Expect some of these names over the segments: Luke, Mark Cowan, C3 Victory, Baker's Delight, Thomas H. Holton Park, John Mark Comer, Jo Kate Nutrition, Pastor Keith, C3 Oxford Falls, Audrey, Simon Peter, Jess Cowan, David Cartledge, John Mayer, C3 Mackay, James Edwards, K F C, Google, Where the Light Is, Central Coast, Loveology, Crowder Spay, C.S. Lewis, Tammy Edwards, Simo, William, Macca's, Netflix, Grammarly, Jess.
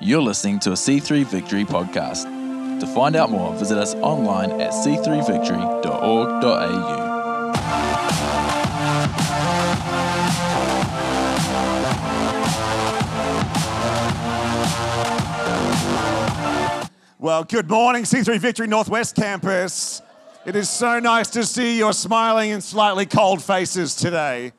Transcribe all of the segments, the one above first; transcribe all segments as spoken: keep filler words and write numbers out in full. You're listening to a C three Victory podcast. To find out more, visit us online at c three victory dot org dot a u. Well, good morning, C three Victory Northwest Campus. It is so nice to see your smiling and slightly cold faces today.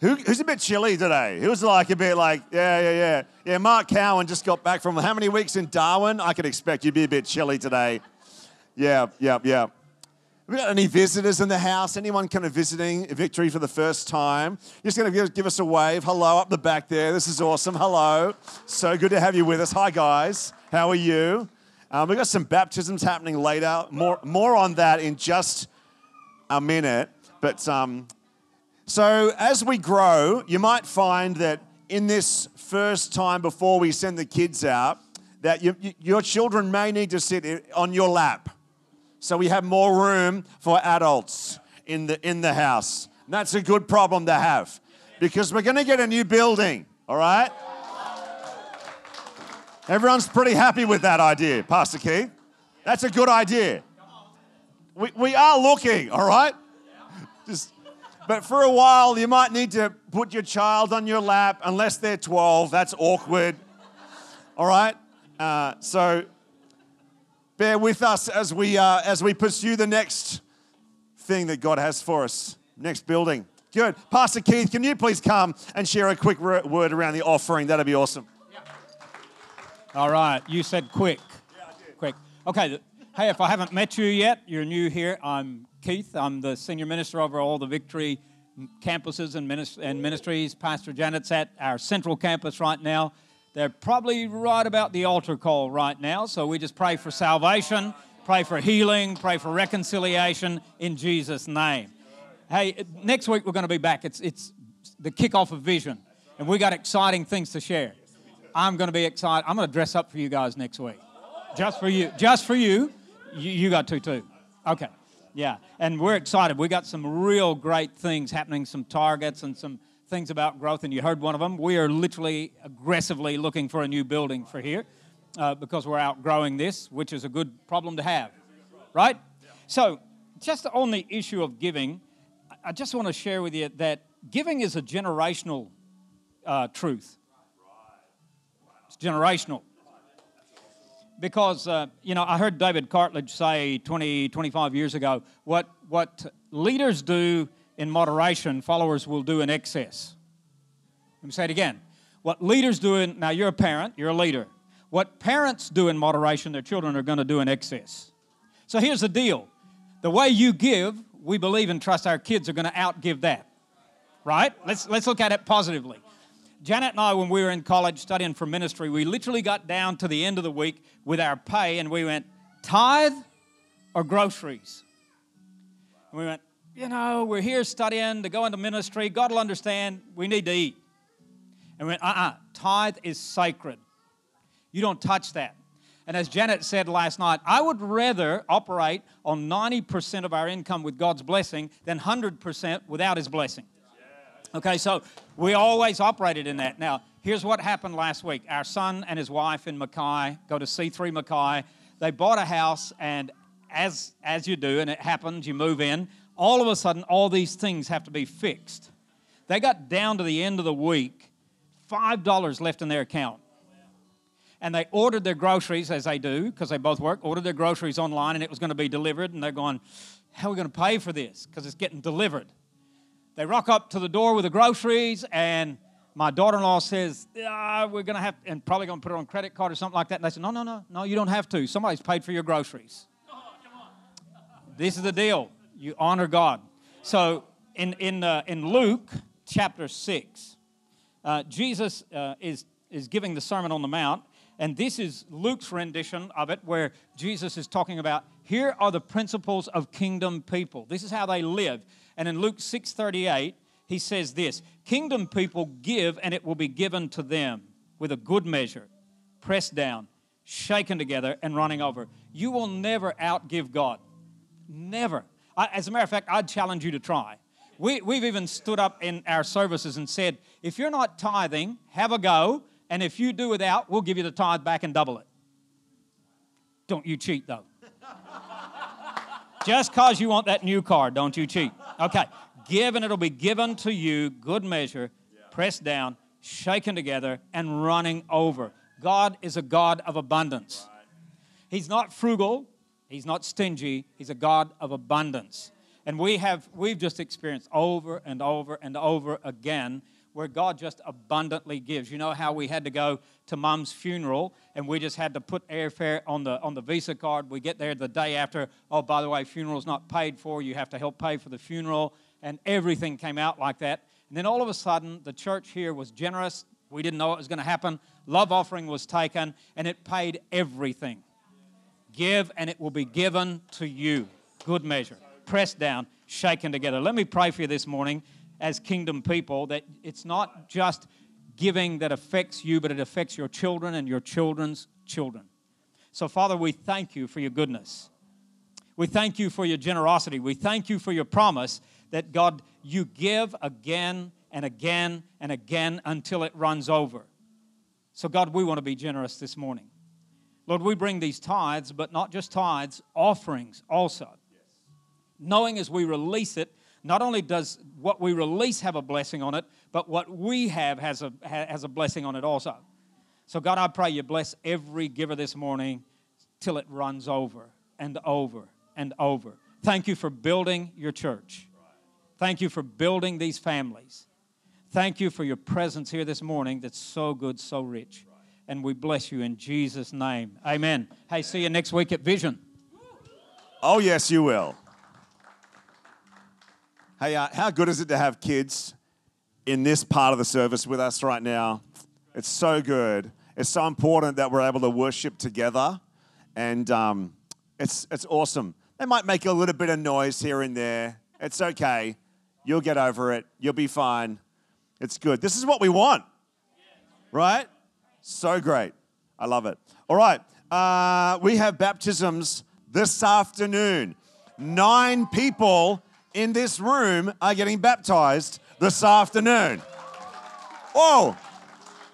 Who, who's a bit chilly today? Who's like a bit like, yeah, yeah, yeah. Yeah, Mark Cowan just got back from how many weeks in Darwin? I could expect you'd be a bit chilly today. Yeah, yeah, yeah. We got any visitors in the house? Anyone kind of visiting Victory for the first time? You're just going to give us a wave. Hello up the back there. This is awesome. Hello. So good to have you with us. Hi, guys. How are you? Um, we've got some baptisms happening later. More, more on that in just a minute. But um, so as we grow, you might find that in this first time before we send the kids out, that you, you, your children may need to sit on your lap. So we have more room for adults in the in the house. And that's a good problem to have because we're going to get a new building, all right? Everyone's pretty happy with that idea, Pastor Keith. That's a good idea. We we are looking, all right? Just, but for a while, you might need to put your child on your lap unless they're twelve. That's awkward, all right? Uh, so... Bear with us as we uh, as we pursue the next thing that God has for us, next building. Good. Pastor Keith, can you please come and share a quick re- word around the offering? That'd be awesome. Yeah. All right. You said quick. Yeah, I did. Quick. Okay. Hey, if I haven't met you yet, you're new here. I'm Keith. I'm the senior minister over all the Victory campuses and, minist- and ministries. Pastor Janet's at our Central Campus right now. They're probably right about the altar call right now, so we just pray for salvation, pray for healing, pray for reconciliation in Jesus' name. Hey, next week we're going to be back. It's it's the kickoff of Vision, and we got exciting things to share. I'm going to be excited. I'm going to dress up for you guys next week, just for you. Just for you. You, you got to too. Okay, yeah, and we're excited. We got some real great things happening, some targets and some things about growth, and you heard one of them. We are literally aggressively looking for a new building for here uh, because we're outgrowing this, which is a good problem to have, right? Yeah. So just on the issue of giving, I just want to share with you that giving is a generational uh, truth. It's generational. Because, uh, you know, I heard David Cartledge say twenty, twenty-five years ago, what what leaders do in moderation, followers will do in excess. Let me say it again. What leaders do in... Now, you're a parent. You're a leader. What parents do in moderation, their children are going to do in excess. So here's the deal. The way you give, we believe and trust our kids are going to outgive that. Right? Let's, let's look at it positively. Janet and I, when we were in college studying for ministry, we literally got down to the end of the week with our pay and we went, tithe or groceries? And we went, you know, we're here studying to go into ministry. God will understand. We need to eat. And we went, uh-uh, tithe is sacred. You don't touch that. And as Janet said last night, I would rather operate on ninety percent of our income with God's blessing than one hundred percent without His blessing. Okay, so we always operated in that. Now, here's what happened last week. Our son and his wife in Mackay, go to C three Mackay. They bought a house, and as as you do, and it happens, you move in. All of a sudden, all these things have to be fixed. They got down to the end of the week, five dollars left in their account. And they ordered their groceries, as they do, because they both work, ordered their groceries online, and it was going to be delivered. And they're going, how are we going to pay for this? Because it's getting delivered. They rock up to the door with the groceries, and my daughter-in-law says, ah, we're going to have, and probably going to put it on credit card or something like that. And they said, no, no, no, no, you don't have to. Somebody's paid for your groceries. Oh, come on. This is the deal. You honor God. So in in uh, in Luke chapter six, uh, Jesus uh, is is giving the Sermon on the Mount, and this is Luke's rendition of it, where Jesus is talking about here are the principles of kingdom people. This is how they live. And in Luke six thirty-eight, he says this: Kingdom people give, and it will be given to them with a good measure, pressed down, shaken together, and running over. You will never outgive God. Never. I, as a matter of fact, I'd challenge you to try. We, we've even stood up in our services and said, if you're not tithing, have a go, and if you do without, we'll give you the tithe back and double it. Don't you cheat, though. Just because you want that new car, don't you cheat. Okay, give and it'll be given to you, good measure, pressed down, shaken together, and running over. God is a God of abundance. He's not frugal. He's not stingy. He's a God of abundance. And we have, we've just experienced over and over and over again where God just abundantly gives. You know how we had to go to Mum's funeral and we just had to put airfare on the, on the Visa card. We get there the day after. Oh, by the way, funeral's not paid for. You have to help pay for the funeral. And everything came out like that. And then all of a sudden, the church here was generous. We didn't know it was going to happen. Love offering was taken, and it paid everything. Give, and it will be given to you. Good measure. Pressed down, shaken together. Let me pray for you this morning as kingdom people that it's not just giving that affects you, but it affects your children and your children's children. So, Father, we thank you for your goodness. We thank you for your generosity. We thank you for your promise that, God, you give again and again and again until it runs over. So, God, we want to be generous this morning. Lord, we bring these tithes, but not just tithes, offerings also. Yes. Knowing as we release it, not only does what we release have a blessing on it, but what we have has a, has a blessing on it also. So, God, I pray you bless every giver this morning till it runs over and over and over. Thank you for building your church. Thank you for building these families. Thank you for your presence here this morning that's so good, so rich. And we bless you in Jesus' name. Amen. Hey, see you next week at Vision. Oh, yes, you will. Hey, uh, how good is it to have kids in this part of the service with us right now? It's so good. It's so important that we're able to worship together. And um, it's, it's awesome. They might make a little bit of noise here and there. It's okay. You'll get over it. You'll be fine. It's good. This is what we want, right? So great. I love it. All right. Uh, we have baptisms this afternoon. Nine people in this room are getting baptized this afternoon. Whoa.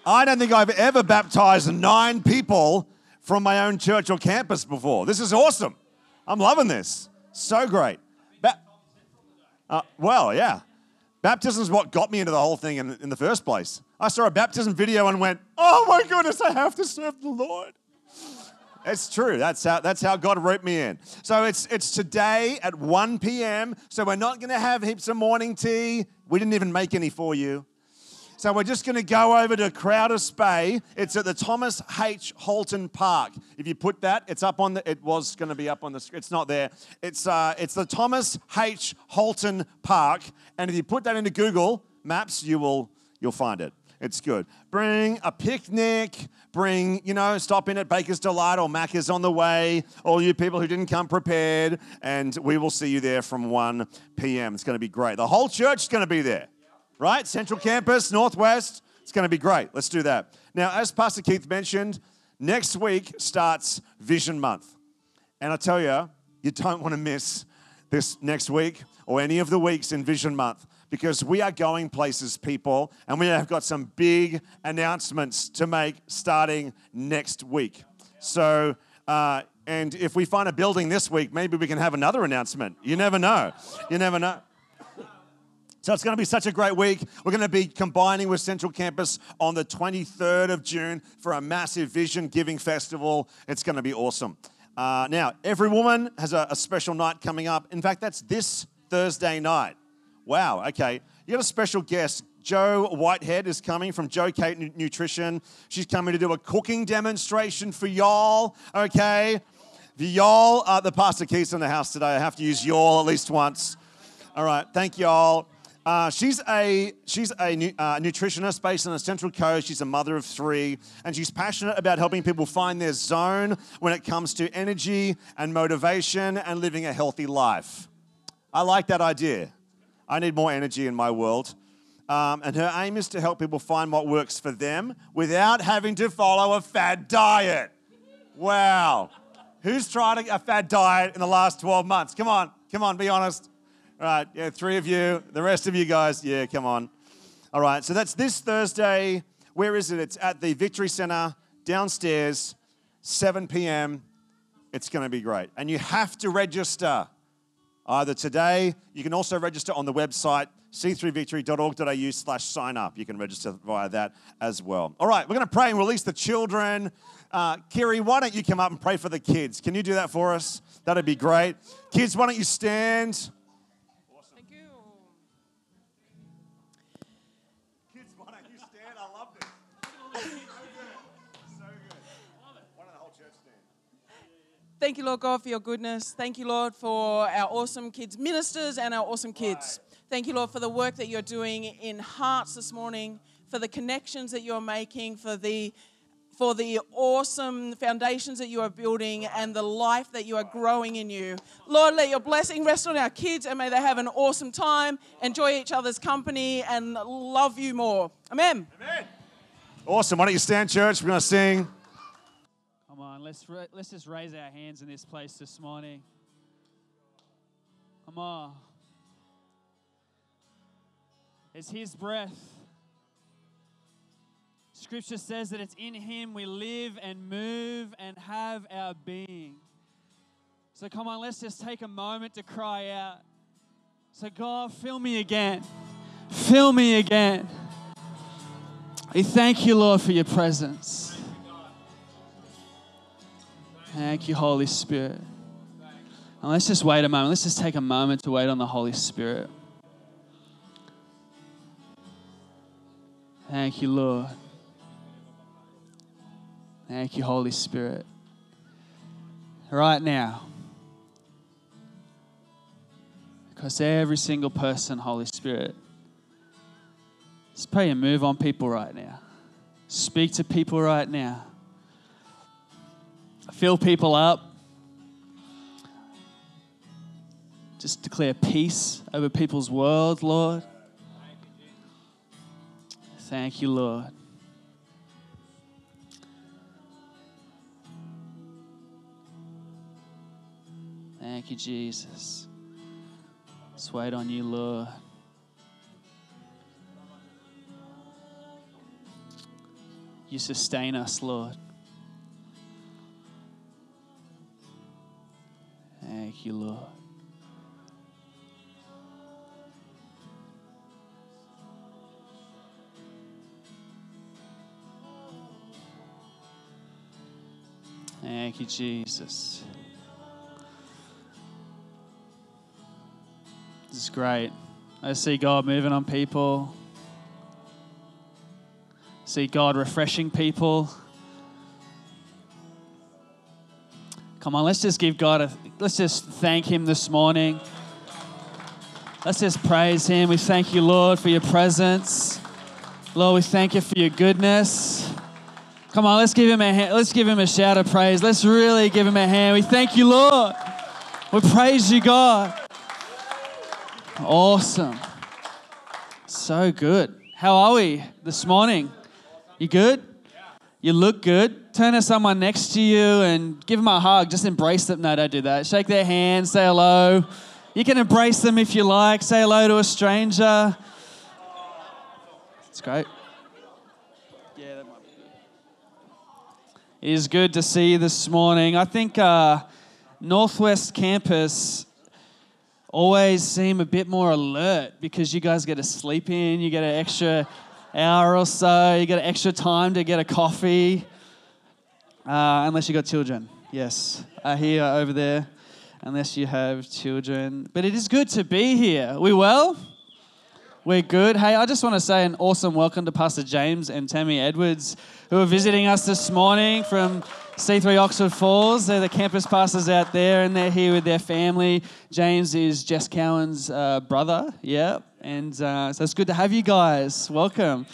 I don't think I've ever baptized nine people from my own church or campus before. This is awesome. I'm loving this. So great. Ba- uh, well, yeah. Baptism is what got me into the whole thing in, in the first place. I saw a baptism video and went, oh my goodness, I have to serve the Lord. It's true. That's how, that's how God wrote me in. So it's, it's today at one p.m. So we're not going to have heaps of morning tea. We didn't even make any for you. So we're just going to go over to Crowder Spay. It's at the Thomas H. Holton Park. If you put that, it's up on the, it was going to be up on the screen. It's not there. It's, uh, it's the Thomas H. Holton Park. And if you put that into Google Maps, you will, you'll find it. It's good. Bring a picnic. Bring, you know, stop in at Baker's Delight or Macca's on the way. All you people who didn't come prepared. And we will see you there from one p.m. It's going to be great. The whole church is going to be there. Right? Central Campus, Northwest. It's going to be great. Let's do that. Now, as Pastor Keith mentioned, next week starts Vision Month. And I tell you, you don't want to miss this next week or any of the weeks in Vision Month because we are going places, people, and we have got some big announcements to make starting next week. So, uh, and if we find a building this week, maybe we can have another announcement. You never know. You never know. So it's going to be such a great week. We're going to be combining with Central Campus on the twenty-third of June for a massive Vision Giving Festival. It's going to be awesome. Uh, now, every woman has a, a special night coming up. In fact, that's this Thursday night. Wow, okay. You got a special guest. Jo Whitehead is coming from Jo Kate Nutrition. She's coming to do a cooking demonstration for y'all, okay? The y'all, uh, the Pastor Keith's in the house today. I have to use y'all at least once. All right, thank y'all. Uh, she's a she's a nu- uh, nutritionist based on the Central Coast. She's a mother of three, and she's passionate about helping people find their zone when it comes to energy and motivation and living a healthy life. I like that idea. I need more energy in my world. Um, and her aim is to help people find what works for them without having to follow a fad diet. Wow. Who's tried a fad diet in the last twelve months? Come on, come on, be honest. All right, yeah, three of you. The rest of you guys, yeah, come on. All right, so that's this Thursday. Where is it? It's at the Victory Centre downstairs, seven p.m. It's going to be great. And you have to register either today. You can also register on the website, c three victory dot org dot a u slash sign up. You can register via that as well. All right, we're going to pray and release the children. Uh, Kiri, why don't you come up and pray for the kids? Can you do that for us? That'd be great. Kids, why don't you stand? Awesome. Thank you. Kids, why don't you stand? I love this. So good. So good. Why don't the whole church stand? Thank you, Lord God, for your goodness. Thank you, Lord, for our awesome kids ministers and our awesome kids. Right. Thank you, Lord, for the work that you're doing in hearts this morning, for the connections that you're making, for the for the awesome foundations that you are building and the life that you are growing in you. Lord, let your blessing rest on our kids and may they have an awesome time, enjoy each other's company and love you more. Amen. Amen. Awesome. Why don't you stand, church? We're going to sing. Come on, let's, ra- let's just raise our hands in this place this morning. Come on. It's his breath. Scripture says that it's in him we live and move and have our being. So come on, let's just take a moment to cry out. So God, fill me again. Fill me again. We thank you, Lord, for your presence. Thank you, Holy Spirit. And let's just wait a moment. Let's just take a moment to wait on the Holy Spirit. Thank you, Lord. Thank you, Holy Spirit. Right now, because every single person, Holy Spirit, just pray and move on people right now. Speak to people right now. Fill people up. Just declare peace over people's world, Lord. Thank you, Lord. Thank you, Jesus. Let's wait on you, Lord. You sustain us, Lord. Thank you, Lord. Thank you, Jesus. This is great. I see God moving on people. I see God refreshing people. Come on, let's just give God a, let's just thank him this morning. Let's just praise him. We thank you, Lord, for your presence. Lord, we thank you for your goodness. Come on, let's give him a hand. Let's give him a shout of praise. Let's really give him a hand. We thank you, Lord. We praise you, God. Awesome. So good. How are we this morning? You good? You look good. Turn to someone next to you and give them a hug. Just embrace them. No, don't do that. Shake their hand. Say hello. You can embrace them if you like. Say hello to a stranger. It's great. Yeah, that might be good. It is good to see you this morning. I think uh, Northwest Campus always seem a bit more alert because you guys get to sleep in, you get an extra hour or so, you get an extra time to get a coffee, uh, unless you got children. Yes, I hear over there, unless you have children. But it is good to be here. We well? We're good. Hey, I just want to say an awesome welcome to Pastor James and Tammy Edwards, who are visiting us this morning from C three Oxford Falls. They're the campus pastors out there, and they're here with their family. James is Jess Cowan's uh, brother, yeah, and uh, so it's good to have you guys. Welcome.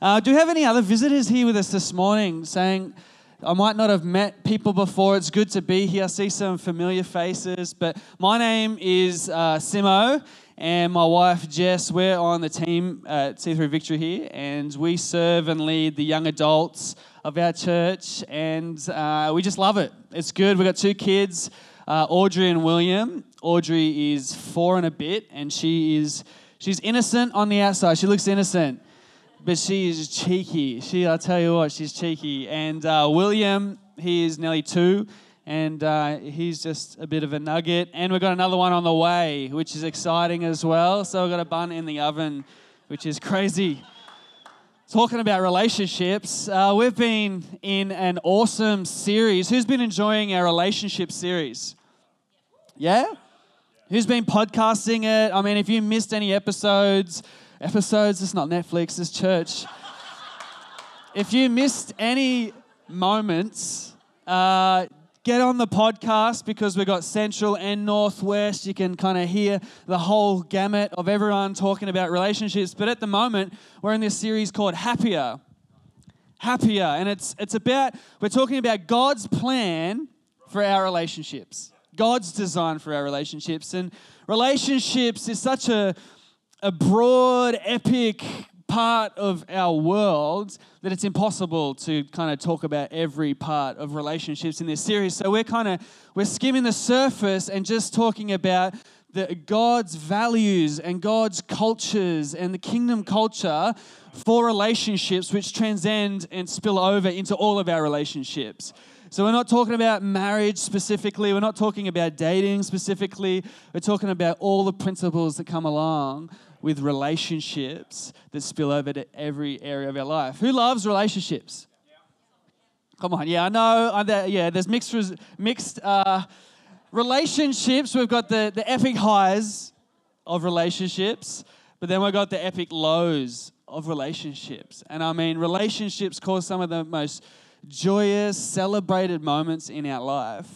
Uh, do we have any other visitors here with us this morning saying, I might not have met people before, it's good to be here, I see some familiar faces, but my name is uh, Simo, and my wife Jess, we're on the team at C three Victory here, and we serve and lead the young adults of our church, and uh, we just love it. It's good. We've got two kids, uh, Audrey and William. Audrey is four and a bit, and she is she's innocent on the outside. She looks innocent, But she is cheeky. She, I tell you what, she's cheeky. And uh, William, he is nearly two, and uh, he's just a bit of a nugget. And we've got another one on the way, which is exciting as well. So we've got a bun in the oven, which is crazy. Talking about relationships, uh, we've been in an awesome series. Who's been enjoying our relationship series? Yeah? Who's been podcasting it? I mean, if you missed any episodes... Episodes, it's not Netflix, it's church. If you missed any moments, uh, get on the podcast because we've got Central and Northwest. You can kind of hear the whole gamut of everyone talking about relationships. But at the moment, we're in this series called Happier. Happier. And it's it's about, we're talking about God's plan for our relationships. God's design for our relationships. And relationships is such a... a broad, epic part of our world that it's impossible to kind of talk about every part of relationships in this series. So we're kind of, we're skimming the surface and just talking about the God's values and God's cultures and the kingdom culture for relationships which transcend and spill over into all of our relationships. So we're not talking about marriage specifically. We're not talking about dating specifically. We're talking about all the principles that come along with relationships that spill over to every area of our life. Who loves relationships? Come on. Yeah, I know. I know yeah, there's mixed mixed uh, relationships. We've got the, the epic highs of relationships, but then we've got the epic lows of relationships. And I mean, relationships cause some of the most joyous, celebrated moments in our life,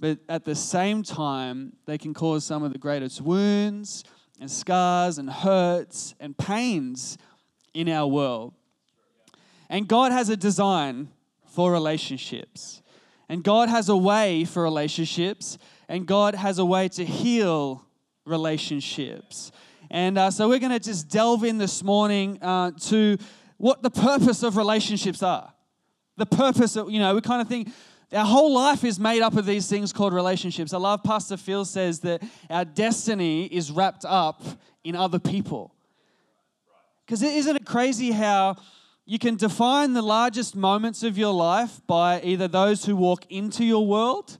but at the same time, they can cause some of the greatest wounds and scars and hurts and pains in our world. And God has a design for relationships, and God has a way for relationships, and God has a way to heal relationships. And uh, so we're going to just delve in this morning uh, to what the purpose of relationships are. The purpose of, you know, we kind of think our whole life is made up of these things called relationships. I love Pastor Phil says that our destiny is wrapped up in other people. Because isn't it crazy how you can define the largest moments of your life by either those who walk into your world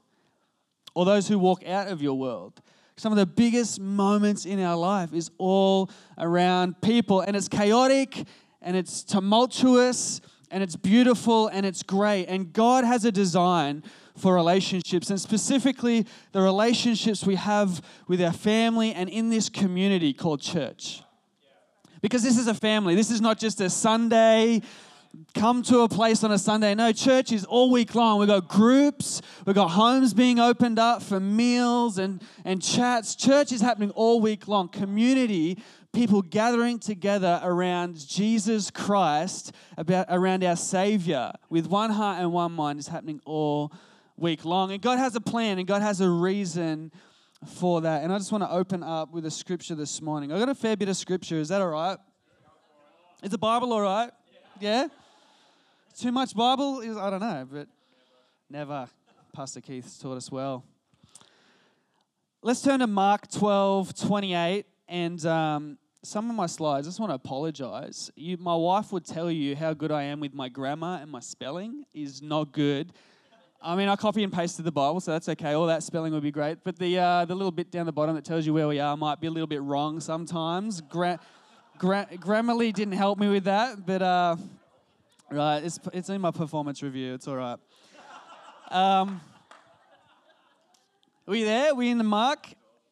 or those who walk out of your world? Some of the biggest moments in our life is all around people, and it's chaotic and it's tumultuous. And it's beautiful and it's great. And God has a design for relationships, and specifically the relationships we have with our family and in this community called church. Because this is a family. This is not just a Sunday, come to a place on a Sunday. No, church is all week long. We've got groups. We've got homes being opened up for meals and, and chats. Church is happening all week long. Community. People gathering together around Jesus Christ, about around our Savior, with one heart and one mind is happening all week long. And God has a plan and God has a reason for that. And I just want to open up with a scripture this morning. I've got a fair bit of scripture. Is that all right? Is the Bible all right? Yeah? Too much Bible? I don't know, but never. Pastor Keith taught us well. Let's turn to Mark twelve twenty-eight. And um, some of my slides, I just want to apologize. You, my wife would tell you how good I am with my grammar, and my spelling is not good. I mean, I copy and pasted the Bible, so that's okay. All that spelling would be great. But the uh, the little bit down the bottom that tells you where we are might be a little bit wrong sometimes. Gra- gra- Grammarly didn't help me with that, but uh, right, it's, it's in my performance review. It's all right. Um, are we there? Are we in the Mark?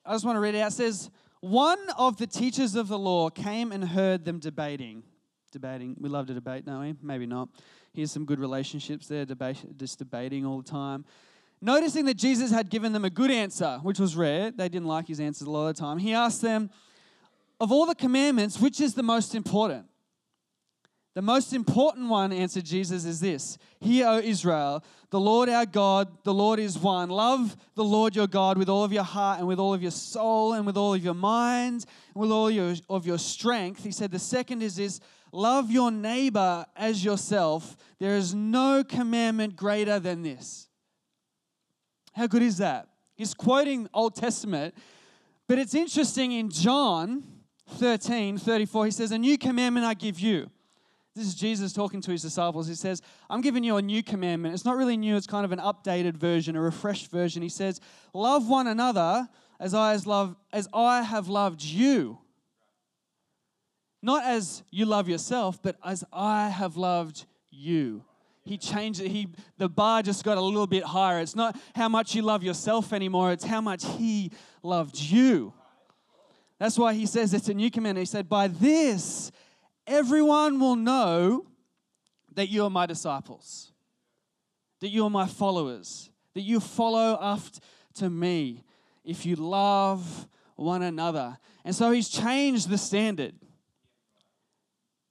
I just want to read it out. It says... One of the teachers of the law came and heard them debating. Debating. We love to debate, don't we? Maybe not. Here's some good relationships there, debate, just debating all the time. Noticing that Jesus had given them a good answer, which was rare. They didn't like his answers a lot of the time. He asked them, of all the commandments, which is the most important? The most important one, answered Jesus, is this. Hear, O Israel, the Lord our God, the Lord is one. Love the Lord your God with all of your heart and with all of your soul and with all of your mind and with all your, of your strength. He said the second is this, love your neighbor as yourself. There is no commandment greater than this. How good is that? He's quoting Old Testament, but it's interesting in John thirteen thirty-four, he says, a new commandment I give you. This is Jesus talking to his disciples. He says, I'm giving you a new commandment. It's not really new. It's kind of an updated version, a refreshed version. He says, love one another as I, as love, as I have loved you. Not as you love yourself, but as I have loved you. He changed it. He, the bar just got a little bit higher. It's not how much you love yourself anymore. It's how much he loved you. That's why he says it's a new commandment. He said, by this, everyone will know that you are my disciples, that you are my followers, that you follow after me if you love one another. And so he's changed the standard.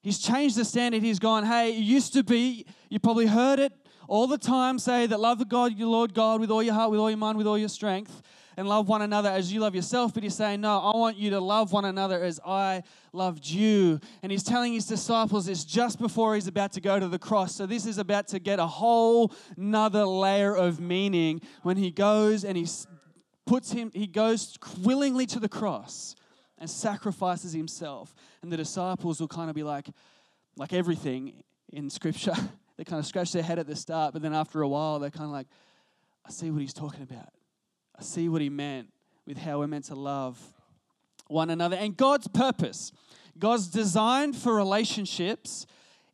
He's changed the standard. He's gone, hey, it used to be, you probably heard it all the time, say that love the God, your Lord God with all your heart, with all your mind, with all your strength, and love one another as you love yourself. But he's saying, no, I want you to love one another as I loved you. And he's telling his disciples this just before he's about to go to the cross. So this is about to get a whole nother layer of meaning when he goes and he puts him, he goes willingly to the cross and sacrifices himself. And the disciples will kind of be like, like everything in Scripture, they kind of scratch their head at the start, but then after a while, they're kind of like, I see what he's talking about. I see what he meant with how we're meant to love one another. And God's purpose, God's design for relationships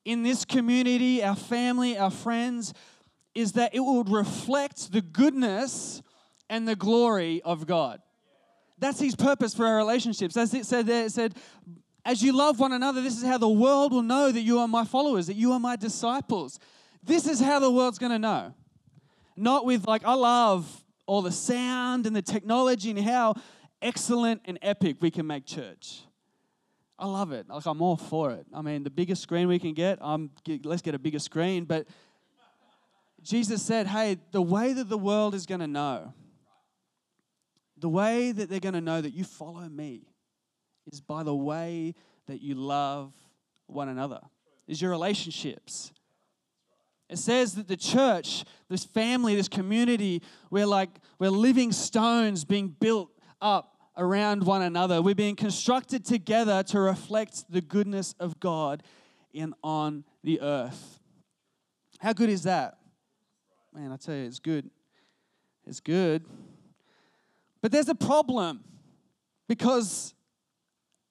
in this community, our family, our friends, is that it will reflect the goodness and the glory of God. That's his purpose for our relationships. As it said there, it said, as you love one another, this is how the world will know that you are my followers, that you are my disciples. This is how the world's going to know. Not with like, I love all the sound and the technology and how excellent and epic we can make church. I love it. Like, I'm all for it. I mean, the biggest screen we can get, um, let's get a bigger screen. But Jesus said, hey, the way that the world is going to know, the way that they're going to know that you follow me is by the way that you love one another, is your relationships. It says that the church, this family, this community, we're like, we're living stones being built up around one another. We're being constructed together to reflect the goodness of God in on the earth. How good is that? Man, I tell you, it's good. It's good. But there's a problem, because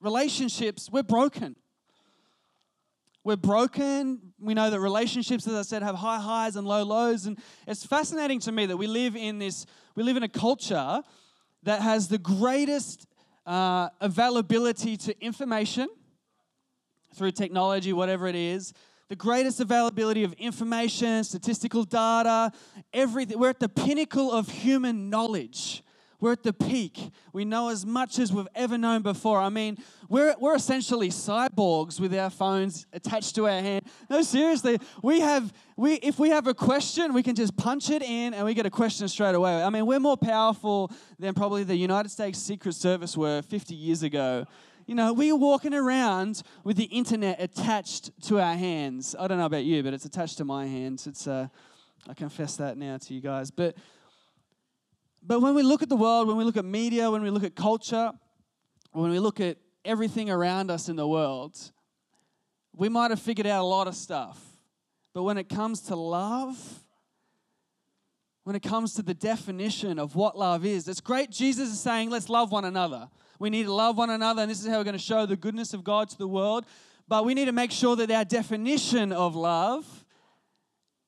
relationships, we're broken. We're broken. We know that relationships, as I said, have high highs and low lows. And it's fascinating to me that we live in this, we live in a culture that has the greatest uh, availability to information through technology, whatever it is, the greatest availability of information, statistical data, everything. We're at the pinnacle of human knowledge. We're at the peak. We know as much as we've ever known before. I mean, we're we're essentially cyborgs with our phones attached to our hand. No, seriously, we have we if we have a question, we can just punch it in and we get a question straight away. I mean, we're more powerful than probably the United States Secret Service were fifty years ago. You know, we're walking around with the internet attached to our hands. I don't know about you, but it's attached to my hands. It's uh, I confess that now to you guys, but. But when we look at the world, when we look at media, when we look at culture, when we look at everything around us in the world, we might have figured out a lot of stuff. But when it comes to love, when it comes to the definition of what love is, it's great. Jesus is saying, let's love one another. We need to love one another, and this is how we're going to show the goodness of God to the world. But we need to make sure that our definition of love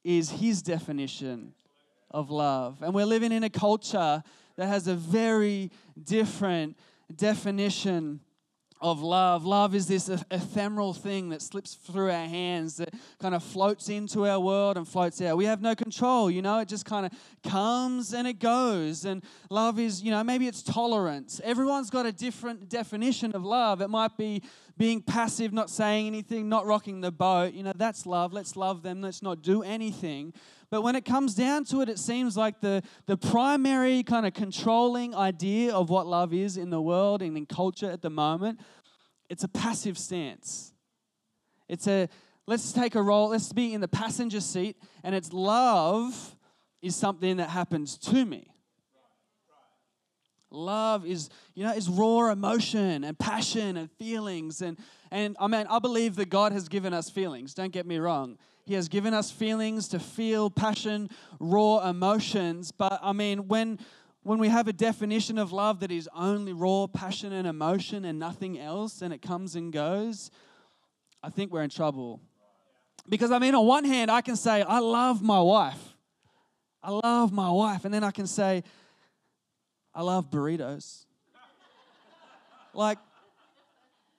is his definition of love. And we're living in a culture that has a very different definition of love. Love is this ephemeral thing that slips through our hands, that kind of floats into our world and floats out. We have no control, you know, it just kind of comes and it goes. And love is, you know, maybe it's tolerance. Everyone's got a different definition of love. It might be being passive, not saying anything, not rocking the boat. You know, that's love. Let's love them. Let's not do anything. But when it comes down to it, it seems like the, the primary kind of controlling idea of what love is in the world and in culture at the moment, it's a passive stance. It's a, let's take a role, let's be in the passenger seat, and it's love is something that happens to me. Love is, you know, is raw emotion and passion and feelings. And, and I mean, I believe that God has given us feelings. Don't get me wrong. He has given us feelings to feel passion, raw emotions. But I mean, when, when we have a definition of love that is only raw passion and emotion and nothing else, and it comes and goes, I think we're in trouble. Because I mean, on one hand, I can say, I love my wife. I love my wife. And then I can say, I love burritos. Like,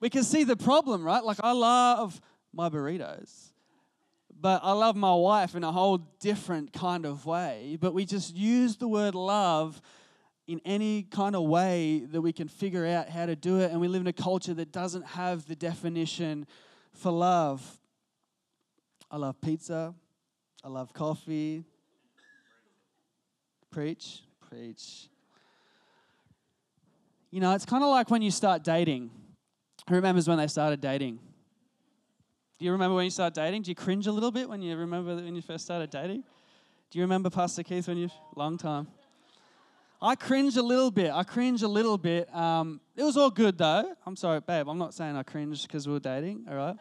we can see the problem, right? Like, I love my burritos, but I love my wife in a whole different kind of way. But we just use the word love in any kind of way that we can figure out how to do it. And we live in a culture that doesn't have the definition for love. I love pizza. I love coffee. Preach, preach. You know, it's kind of like when you start dating. Who remembers when they started dating? Do you remember when you started dating? Do you cringe a little bit when you remember when you first started dating? Do you remember Pastor Keith when you... Long time. I cringe a little bit. I cringe a little bit. Um, it was all good, though. I'm sorry, babe. I'm not saying I cringed because we were dating, all right?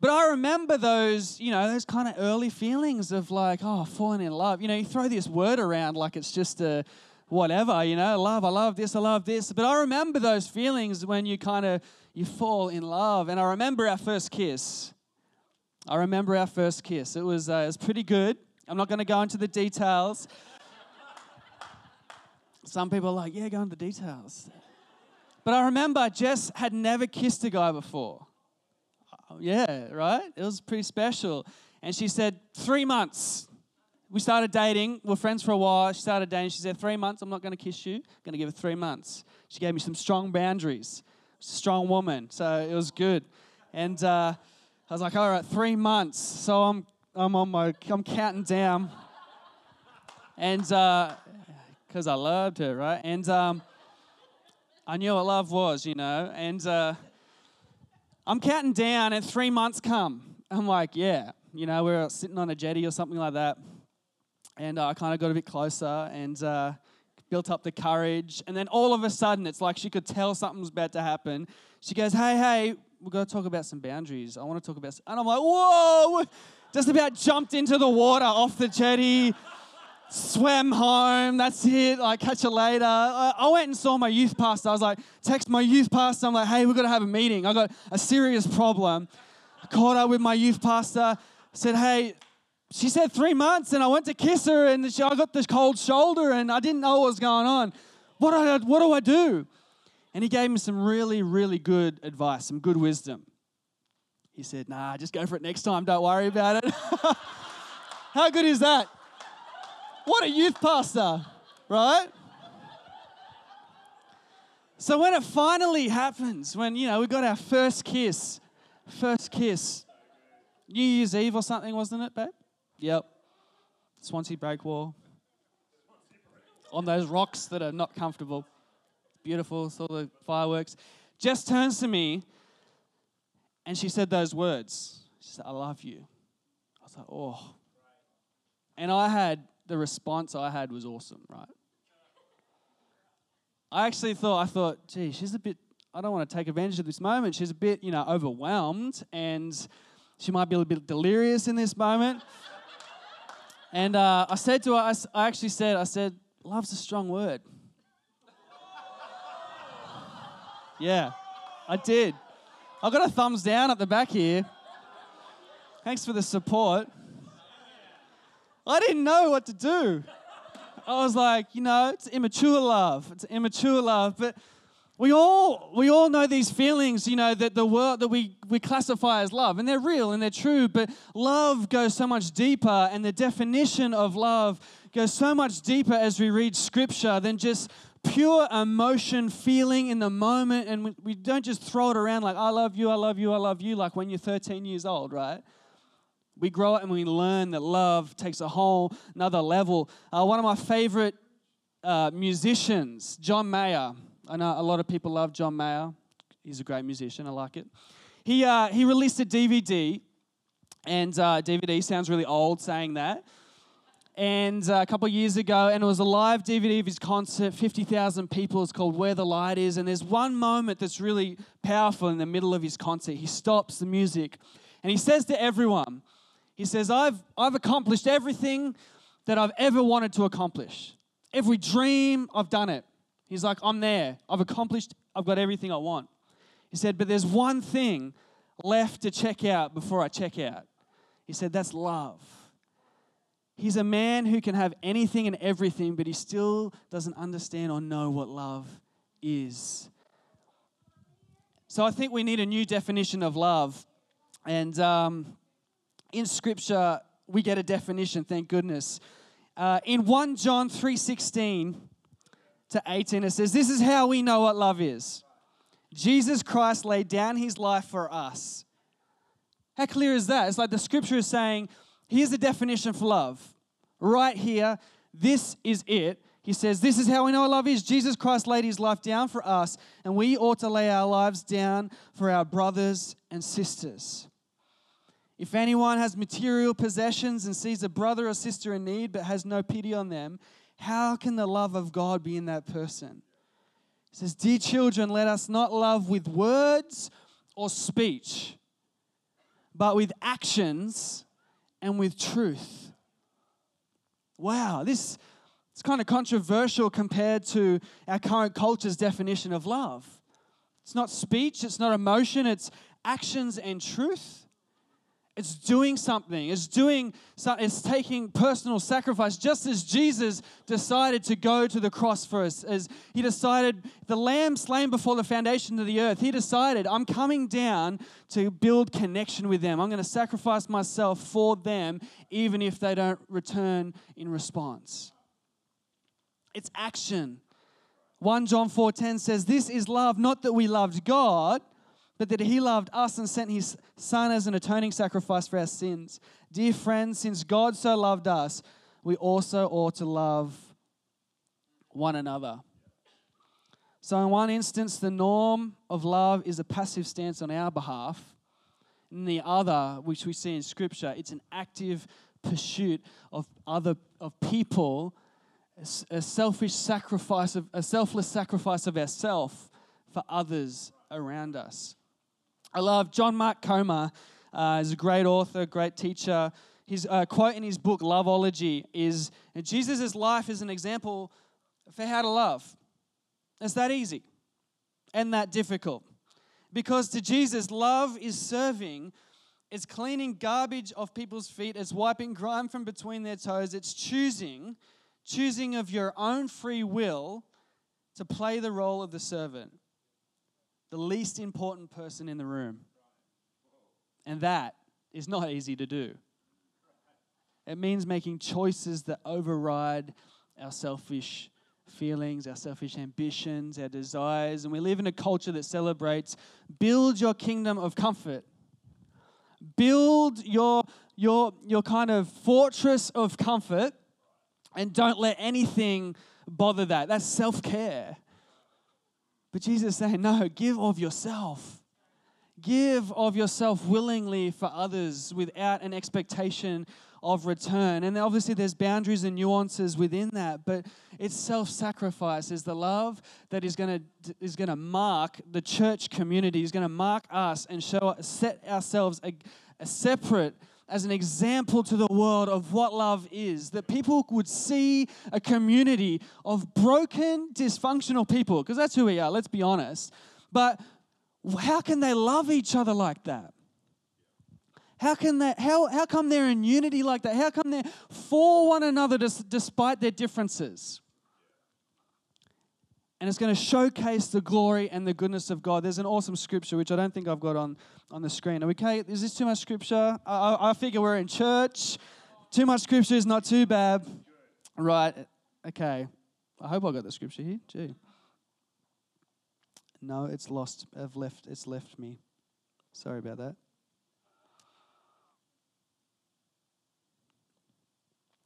But I remember those, you know, those kind of early feelings of like, oh, falling in love. You know, you throw this word around like it's just a... whatever, you know, love, I love this, I love this. But I remember those feelings when you kind of, you fall in love. And I remember our first kiss. I remember our first kiss. It was, uh, it was pretty good. I'm not going to go into the details. Some people are like, yeah, go into the details. But I remember Jess had never kissed a guy before. Yeah, right? It was pretty special. And she said, three months. We started dating. We were friends for a while. She started dating. She said, three months, I'm not going to kiss you. I'm going to give it three months. She gave me some strong boundaries. Strong woman. So it was good. And uh, I was like, all right, three months. So I'm I'm on my, I'm counting down. And because uh, I loved her, right? And um, I knew what love was, you know. And uh, I'm counting down and three months come. I'm like, yeah. You know, we were sitting on a jetty or something like that. And uh, I kind of got a bit closer and uh, built up the courage. And then all of a sudden, it's like she could tell something's about to happen. She goes, hey, hey, we've got to talk about some boundaries. I want to talk about some... And I'm like, whoa! Just about jumped into the water off the jetty, swam home, that's it, like, catch you later. I, I went and saw my youth pastor. I was like, text my youth pastor. I'm like, hey, we've got to have a meeting. I got a serious problem. I caught up with my youth pastor, said, hey... She said three months, and I went to kiss her, and she, I got this cold shoulder, and I didn't know what was going on. What do, I, what do I do? And he gave me some really, really good advice, some good wisdom. He said, nah, just go for it next time. Don't worry about it. How good is that? What a youth pastor, right? So when it finally happens, when, you know, we got our first kiss, first kiss, New Year's Eve or something, wasn't it, babe? Yep, Swansea breakwall on those rocks that are not comfortable. Beautiful, saw the fireworks. Jess turns to me and she said those words. She said, I love you. I was like, oh. And I had, the response I had was awesome, right? I actually thought, I thought, gee, she's a bit, I don't want to take advantage of this moment. She's a bit, you know, overwhelmed and she might be a little bit delirious in this moment. And uh, I said to her, I, I actually said, I said, love's a strong word. Yeah, I did. I got a thumbs down at the back here. Thanks for the support. I didn't know what to do. I was like, you know, it's immature love. It's immature love. But we all we all know these feelings, you know, that the world that we, we classify as love, and they're real and they're true, but love goes so much deeper, and the definition of love goes so much deeper as we read Scripture than just pure emotion, feeling in the moment, and we, we don't just throw it around like, I love you, I love you, I love you, like when you're thirteen years old, right? We grow up and we learn that love takes a whole another level. Uh, one of my favorite uh, musicians, John Mayer. I know a lot of people love John Mayer. He's a great musician. I like it. He uh, he released a D V D, and uh, D V D sounds really old saying that. and uh, a couple of years ago, and it was a live D V D of his concert, fifty thousand people. It's called Where the Light Is, and there's one moment that's really powerful in the middle of his concert. He stops the music, and he says to everyone, he says, I've, I've accomplished everything that I've ever wanted to accomplish. Every dream, I've done it. He's like, I'm there. I've accomplished, I've got everything I want. He said, but there's one thing left to check out before I check out. He said, that's love. He's a man who can have anything and everything, but he still doesn't understand or know what love is. So I think we need a new definition of love. And um, in Scripture, we get a definition, thank goodness. Uh, in First John three sixteen to eighteen, it says, this is how we know what love is. Jesus Christ laid down his life for us. How clear is that? It's like the Scripture is saying, here's the definition for love. Right here, this is it. He says, this is how we know what love is. Jesus Christ laid his life down for us, and we ought to lay our lives down for our brothers and sisters. If anyone has material possessions and sees a brother or sister in need but has no pity on them, how can the love of God be in that person? He says, dear children, let us not love with words or speech, but with actions and with truth. Wow, this is kind of controversial compared to our current culture's definition of love. It's not speech, it's not emotion, it's actions and truth. It's doing something. It's doing. So, it's taking personal sacrifice, just as Jesus decided to go to the cross for us. As he decided, the Lamb slain before the foundation of the earth, he decided, I'm coming down to build connection with them. I'm going to sacrifice myself for them, even if they don't return in response. It's action. First John four ten says, this is love, not that we loved God, but that he loved us and sent his Son as an atoning sacrifice for our sins. Dear friends, since God so loved us, we also ought to love one another. So in one instance, the norm of love is a passive stance on our behalf. In the other, which we see in Scripture, it's an active pursuit of other of people, a selfish sacrifice of a selfless sacrifice of ourselves for others around us. I love John Mark Comer. Uh, he's a great author, great teacher. His uh, quote in his book, Loveology, is, Jesus' life is an example for how to love. It's that easy and that difficult. Because to Jesus, love is serving. It's cleaning garbage off people's feet. It's wiping grime from between their toes. It's choosing, choosing of your own free will to play the role of the servant, the least important person in the room. And that is not easy to do. It means making choices that override our selfish feelings, our selfish ambitions, our desires. And we live in a culture that celebrates, build your kingdom of comfort. Build your, your, your kind of fortress of comfort, and don't let anything bother that. That's self-care. But Jesus is saying, no, give of yourself. Give of yourself willingly for others without an expectation of return. And obviously there's boundaries and nuances within that, but it's self-sacrifice is the love that is going to is going to mark the church community, is going to mark us and show set ourselves a, a separate as an example to the world of what love is, that people would see a community of broken, dysfunctional people, because that's who we are, let's be honest. But how can they love each other like that? How can they, how, how come they're in unity like that? How come they're for one another despite their differences? And it's going to showcase the glory and the goodness of God. There's an awesome scripture, which I don't think I've got on, on the screen. Okay, is this too much scripture? I, I figure we're in church. Too much scripture is not too bad. Right, okay. I hope I got the scripture here. Gee. No, it's lost. I've left. It's left me. Sorry about that.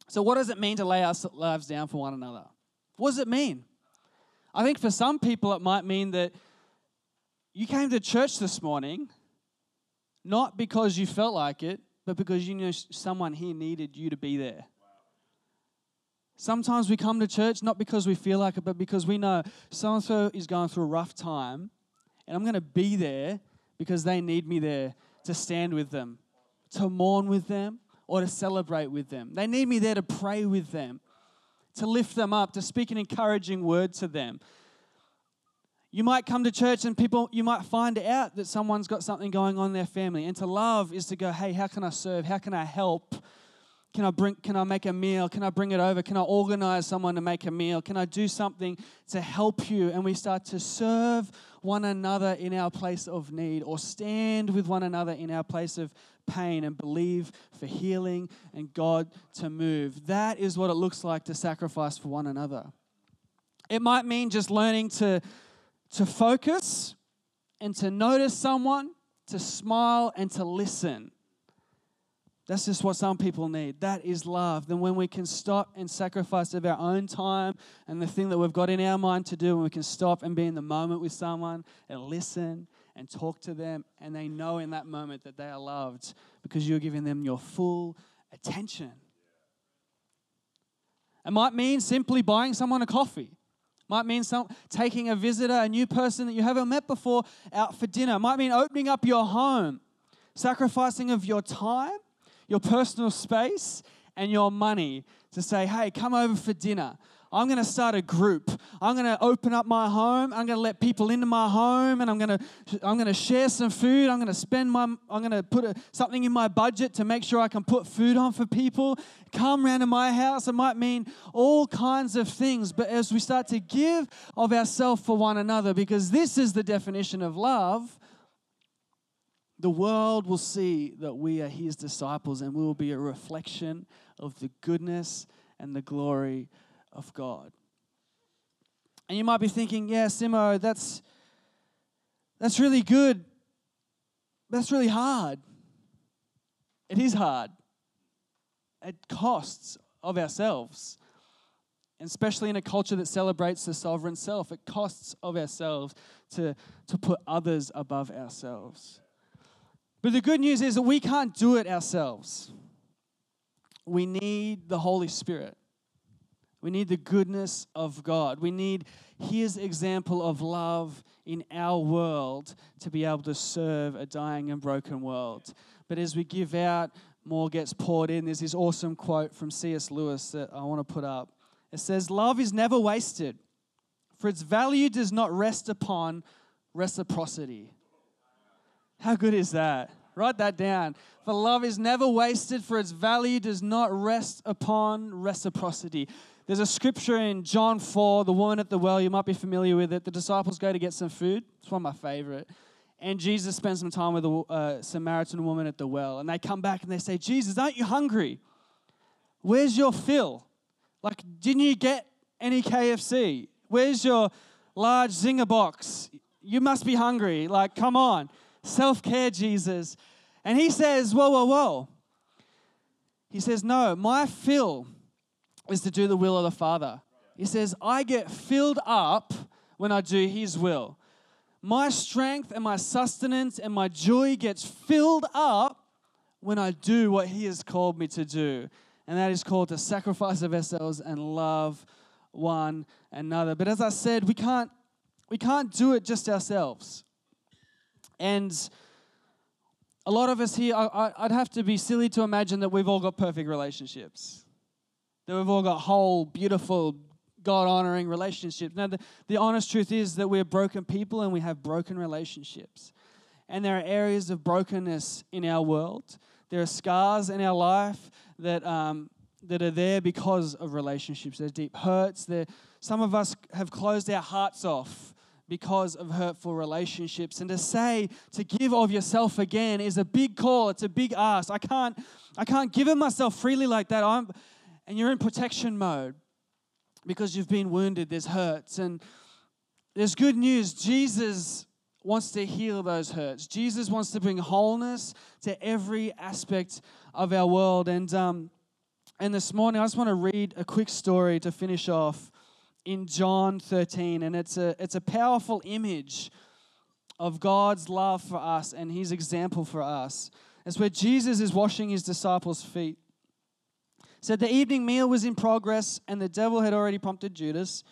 So what does it mean to lay our lives down for one another? What does it mean? I think for some people it might mean that you came to church this morning not because you felt like it, but because you knew someone here needed you to be there. Sometimes we come to church not because we feel like it, but because we know so-and-so is going through a rough time, and I'm going to be there because they need me there to stand with them, to mourn with them, or to celebrate with them. They need me there to pray with them, to lift them up, to speak an encouraging word to them. You might come to church and people, you might find out that someone's got something going on in their family, and to love is to go, hey, how can I serve? How can I help? Can I bring? Can I make a meal? Can I bring it over? Can I organize someone to make a meal? Can I do something to help you? And we start to serve one another in our place of need, or stand with one another in our place of pain, and believe for healing and God to move. That is what it looks like to sacrifice for one another. It might mean just learning to, to focus and to notice someone, to smile and to listen. That's just what some people need. That is love. Then when we can stop and sacrifice of our own time and the thing that we've got in our mind to do, and we can stop and be in the moment with someone and listen and talk to them, and they know in that moment that they are loved because you're giving them your full attention. It might mean simply buying someone a coffee. Might mean some, taking a visitor, a new person that you haven't met before, out for dinner. Might mean opening up your home, sacrificing of your time, your personal space, and your money to say, hey, come over for dinner. I'm going to start a group. I'm going to open up my home. I'm going to let people into my home, and I'm going to I'm going to share some food. I'm going to spend my I'm going to put a, something in my budget to make sure I can put food on for people. Come round to my house. It might mean all kinds of things, but as we start to give of ourselves for one another, because this is the definition of love, the world will see that we are his disciples, and we will be a reflection of the goodness and the glory of God. And you might be thinking, yeah, Simo, that's, that's really good. That's really hard. It is hard. It costs of ourselves, and especially in a culture that celebrates the sovereign self. It costs of ourselves to, to put others above ourselves. But the good news is that we can't do it ourselves. We need the Holy Spirit. We need the goodness of God. We need his example of love in our world to be able to serve a dying and broken world. But as we give out, more gets poured in. There's this awesome quote from C S Lewis that I want to put up. It says, "Love is never wasted, for its value does not rest upon reciprocity." How good is that? Write that down. For love is never wasted, for its value does not rest upon reciprocity. There's a scripture in John four, the woman at the well, you might be familiar with it. The disciples go to get some food. It's one of my favorite. And Jesus spends some time with a uh, Samaritan woman at the well. And they come back and they say, Jesus, aren't you hungry? Where's your fill? Like, didn't you get any K F C? Where's your large Zinger box? You must be hungry. Like, come on. Self-care, Jesus. And he says, whoa, whoa, whoa. He says, no, my fill is to do the will of the Father. He says, I get filled up when I do his will. My strength and my sustenance and my joy gets filled up when I do what he has called me to do. And that is called to sacrifice of ourselves and love one another. But as I said, we can't, we can't do it just ourselves. And a lot of us here, I, I, I'd have to be silly to imagine that we've all got perfect relationships, that we've all got whole, beautiful, God-honoring relationships. Now, the, the honest truth is that we're broken people and we have broken relationships. And there are areas of brokenness in our world. There are scars in our life that um, that are there because of relationships. There are deep hurts. There, some of us have closed our hearts off because of hurtful relationships. And to say, to give of yourself again is a big call. It's a big ask. I can't, I can't give of myself freely like that. I'm, and you're in protection mode because you've been wounded. There's hurts. And there's good news. Jesus wants to heal those hurts. Jesus wants to bring wholeness to every aspect of our world. And, um, and this morning, I just want to read a quick story to finish off in John thirteen, and it's a it's a powerful image of God's love for us and his example for us. It's where Jesus is washing his disciples' feet. said the evening meal was in progress and the devil had already prompted Judas.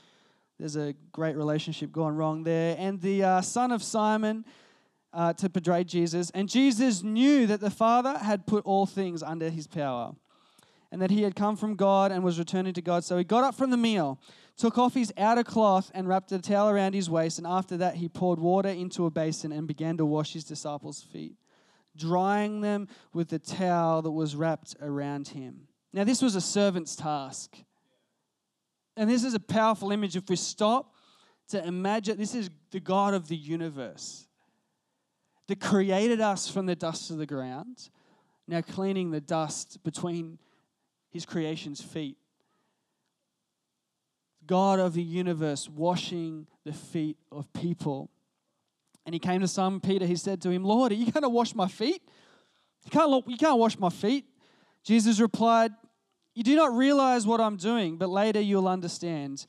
There's a great relationship going wrong there. And the uh, son of Simon uh, to betray Jesus. And Jesus knew that the Father had put all things under his power and that he had come from God and was returning to God. So he got up from the meal, took off his outer cloth and wrapped a towel around his waist. And after that, he poured water into a basin and began to wash his disciples' feet, drying them with the towel that was wrapped around him. Now, this was a servant's task. And this is a powerful image. If we stop to imagine, this is the God of the universe that created us from the dust of the ground, now cleaning the dust between his creation's feet. God of the universe washing the feet of people. And he came to Simon Peter. He said to him, "Lord, are you going to wash my feet? You can't, you can't wash my feet." Jesus replied, "You do not realize what I'm doing, but later you'll understand."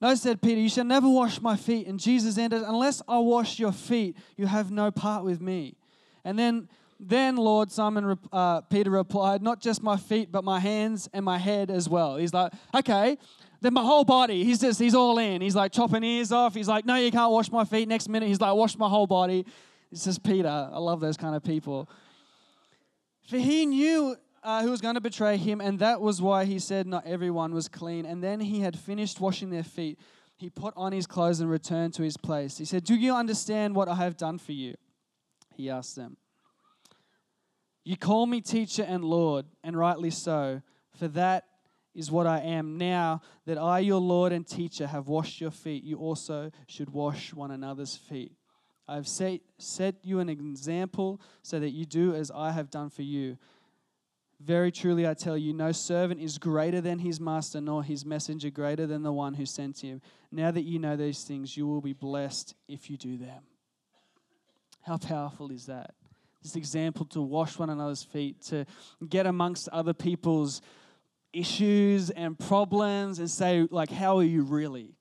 "No," said Peter, "you shall never wash my feet." And Jesus ended, "Unless I wash your feet, you have no part with me." And then, then Lord, Simon uh, Peter replied, "Not just my feet, but my hands and my head as well." He's like, okay, then my whole body. He's just, he's all in. He's like chopping ears off. He's like, "No, you can't wash my feet." Next minute, he's like, "Wash my whole body." It's just Peter. I love those kind of people. For he knew Uh, who was going to betray him, and that was why he said not everyone was clean. And then he had finished washing their feet. He put on his clothes and returned to his place. He said, "Do you understand what I have done for you?" He asked them. "You call me teacher and Lord, and rightly so, for that is what I am. Now that I, your Lord and teacher, have washed your feet, you also should wash one another's feet. I have set, set you an example so that you do as I have done for you. Very truly I tell you, no servant is greater than his master, nor his messenger greater than the one who sent him. Now that you know these things, you will be blessed if you do them." How powerful is that? This example to wash one another's feet, to get amongst other people's issues and problems and say, like, how are you really?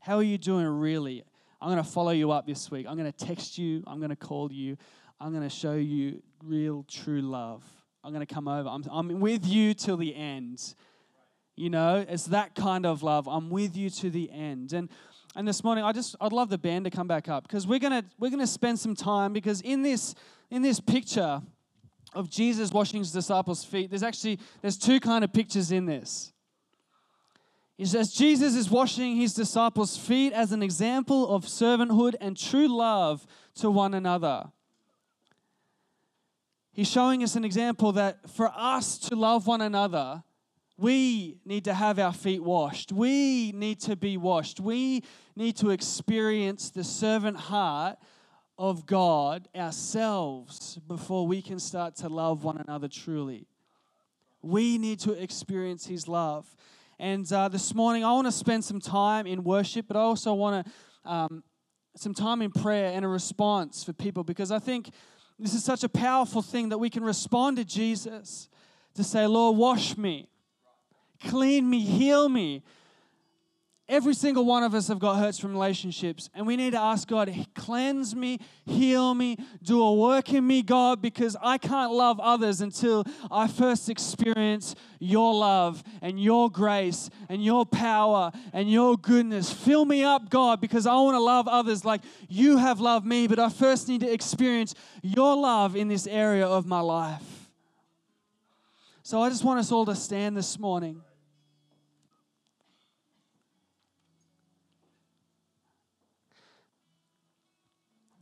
How are you doing really? I'm going to follow you up this week. I'm going to text you. I'm going to call you. I'm going to show you real, true love. I'm going to come over. I'm, I'm with you till the end. You know, it's that kind of love. I'm with you to the end. And and this morning, I just I'd love the band to come back up, because we're gonna we're gonna spend some time, because in this in this picture of Jesus washing his disciples' feet, there's actually there's two kind of pictures in this. It says Jesus is washing his disciples' feet as an example of servanthood and true love to one another. He's showing us an example that for us to love one another, we need to have our feet washed. We need to be washed. We need to experience the servant heart of God ourselves before we can start to love one another truly. We need to experience his love. And uh, this morning, I want to spend some time in worship, but I also want to um, some time in prayer and a response for people, because I think this is such a powerful thing that we can respond to Jesus to say, "Lord, wash me, clean me, heal me." Every single one of us have got hurts from relationships, and we need to ask God, "Cleanse me, heal me, do a work in me, God, because I can't love others until I first experience your love and your grace and your power and your goodness. Fill me up, God, because I want to love others like you have loved me, but I first need to experience your love in this area of my life." So I just want us all to stand this morning.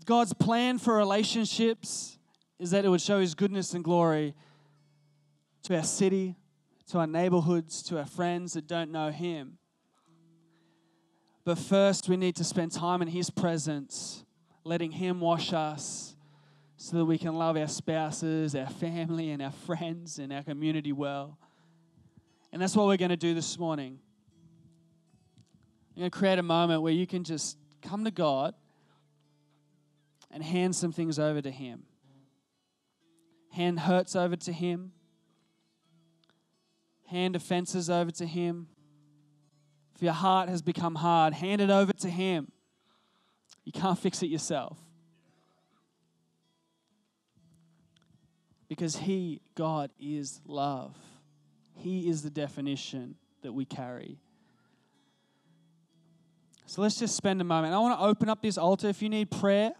God's plan for relationships is that it would show his goodness and glory to our city, to our neighborhoods, to our friends that don't know him. But first, we need to spend time in his presence, letting him wash us so that we can love our spouses, our family, and our friends, and our community well. And that's what we're going to do this morning. I'm going to create a moment where you can just come to God and hand some things over to him. Hand hurts over to him. Hand offenses over to him. If your heart has become hard, hand it over to him. You can't fix it yourself. Because he, God, is love. He is the definition that we carry. So let's just spend a moment. I want to open up this altar. If you need prayer,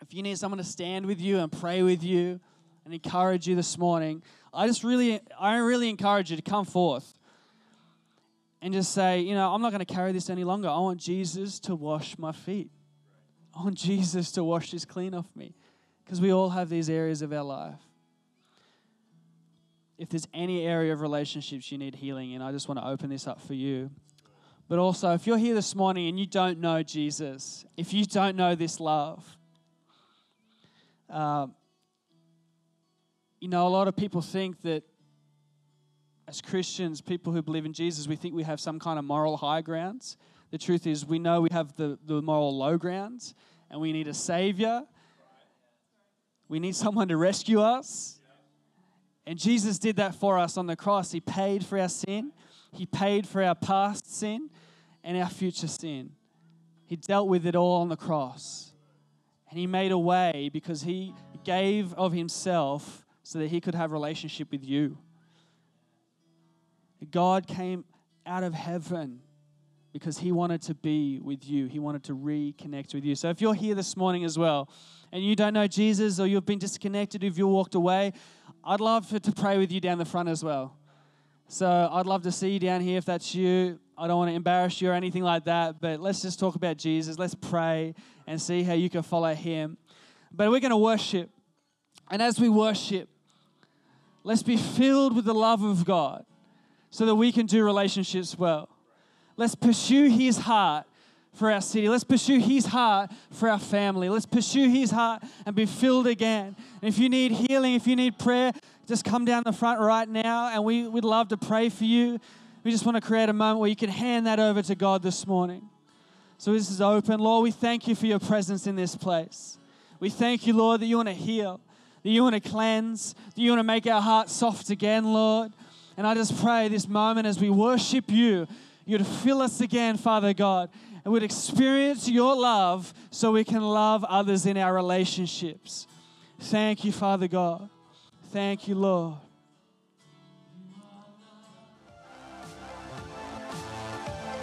if you need someone to stand with you and pray with you and encourage you this morning, I just really, I really encourage you to come forth and just say, you know, I'm not going to carry this any longer. I want Jesus to wash my feet. I want Jesus to wash this clean off me. Because we all have these areas of our life. If there's any area of relationships you need healing in, I just want to open this up for you. But also, if you're here this morning and you don't know Jesus, if you don't know this love, um, you know, a lot of people think that as Christians, people who believe in Jesus, we think we have some kind of moral high grounds. The truth is, we know we have the, the moral low grounds, and we need a savior. We need someone to rescue us. And Jesus did that for us on the cross. He paid for our sin. He paid for our past sin and our future sin. He dealt with it all on the cross. And he made a way because he gave of himself so that he could have a relationship with you. God came out of heaven because he wanted to be with you. He wanted to reconnect with you. So if you're here this morning as well, and you don't know Jesus, or you've been disconnected, if you walked away, I'd love to pray with you down the front as well. So I'd love to see you down here if that's you. I don't want to embarrass you or anything like that, but let's just talk about Jesus. Let's pray and see how you can follow him. But we're going to worship. And as we worship, let's be filled with the love of God so that we can do relationships well. Let's pursue his heart for our city. Let's pursue his heart for our family. Let's pursue his heart and be filled again. And if you need healing, if you need prayer, just come down the front right now, and we, we'd love to pray for you. We just want to create a moment where you can hand that over to God this morning. So this is open. Lord, we thank you for your presence in this place. We thank you, Lord, that you want to heal, that you want to cleanse, that you want to make our hearts soft again, Lord. And I just pray this moment as we worship you, you'd fill us again, Father God, and we'd experience your love so we can love others in our relationships. Thank you, Father God. Thank you, Lord.